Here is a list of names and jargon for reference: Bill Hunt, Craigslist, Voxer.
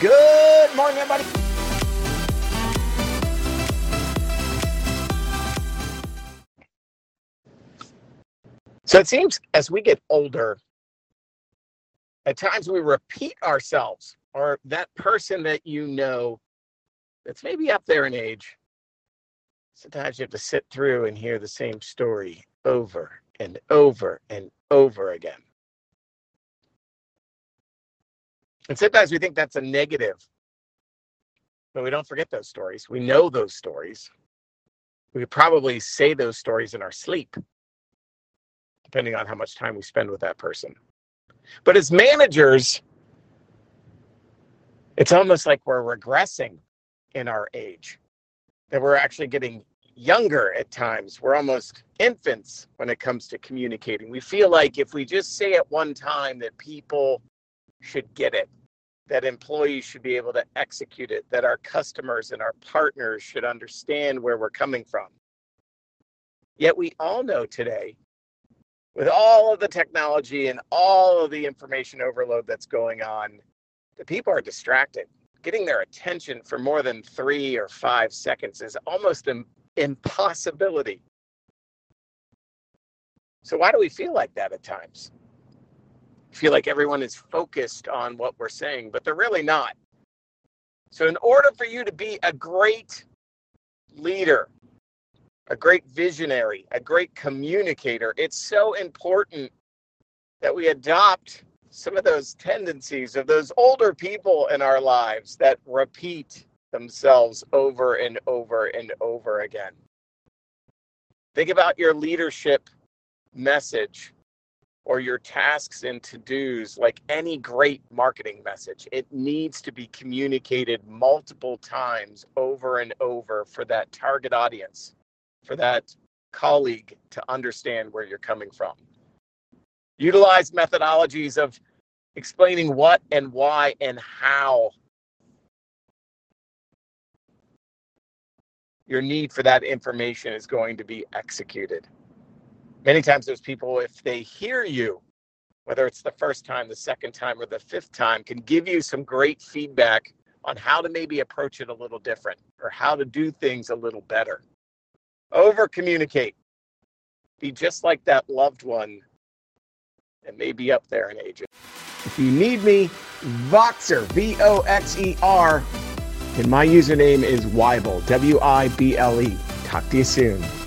Good morning, everybody. So it seems as we get older, at times we repeat ourselves, or that person that you know that's maybe up there in age. Sometimes you have to sit through and hear the same story over and over and over again. And sometimes we think that's a negative, but we don't forget those stories. We know those stories. We could probably say those stories in our sleep, depending on how much time we spend with that person. But as managers, it's almost like we're regressing in our age, that we're actually getting younger at times. We're almost infants when it comes to communicating. We feel like if we just say at one time that people should get it, that employees should be able to execute it, that our customers and our partners should understand where we're coming from. Yet we all know today, with all of the technology and all of the information overload that's going on, the people are distracted. Getting their attention for more than 3 or 5 seconds is almost an impossibility. So why do we feel like that at times? I feel like everyone is focused on what we're saying, but they're really not. So in order for you to be a great leader, a great visionary, a great communicator, it's so important that we adopt some of those tendencies of those older people in our lives that repeat themselves over and over and over again. Think about your leadership message or your tasks and to-dos like any great marketing message. It needs to be communicated multiple times over and over for that target audience, for that colleague to understand where you're coming from. Utilize methodologies of explaining what and why and how. Your need for that information is going to be executed. Many times those people, if they hear you, whether it's the first time, the second time, or the fifth time, can give you some great feedback on how to maybe approach it a little different or how to do things a little better. Over-communicate. Be just like that loved one that may be up there in age. If you need me, Voxer, V-O-X-E-R, and my username is Wible, W-I-B-L-E. Talk to you soon.